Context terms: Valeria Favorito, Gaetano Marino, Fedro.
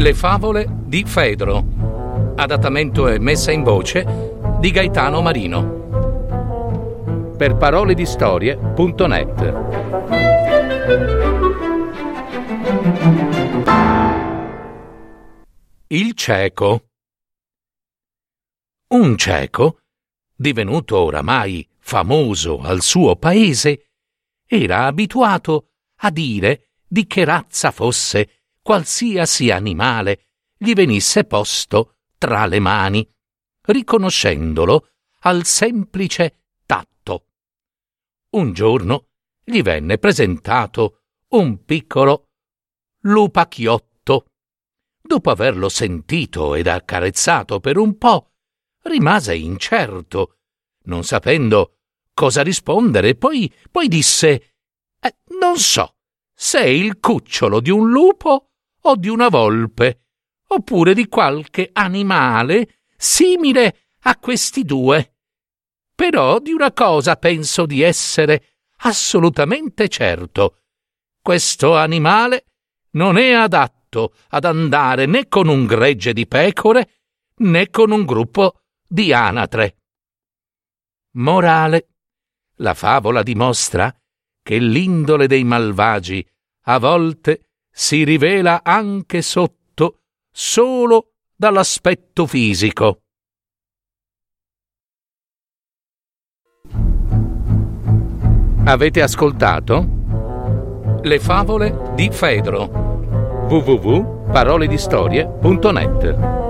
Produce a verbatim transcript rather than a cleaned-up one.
Le favole di Fedro. Adattamento e messa in voce di Gaetano Marino. Per paroledistorie punto net. Il cieco. Un cieco, divenuto oramai famoso al suo paese, era abituato a dire di che razza fosse qualsiasi animale gli venisse posto tra le mani, riconoscendolo al semplice tatto. Un giorno gli venne presentato un piccolo lupacchiotto. Dopo averlo sentito ed accarezzato per un po', rimase incerto, non sapendo cosa rispondere, poi, poi disse eh, «Non so se è il cucciolo di un lupo o di una volpe, oppure di qualche animale simile a questi due. Però di una cosa penso di essere assolutamente certo: questo animale non è adatto ad andare né con un gregge di pecore né con un gruppo di anatre». Morale: la favola dimostra che l'indole dei malvagi a volte si rivela anche sotto solo dall'aspetto fisico. Avete ascoltato Le favole di Fedro. vu vu vu punto paroledistorie punto net.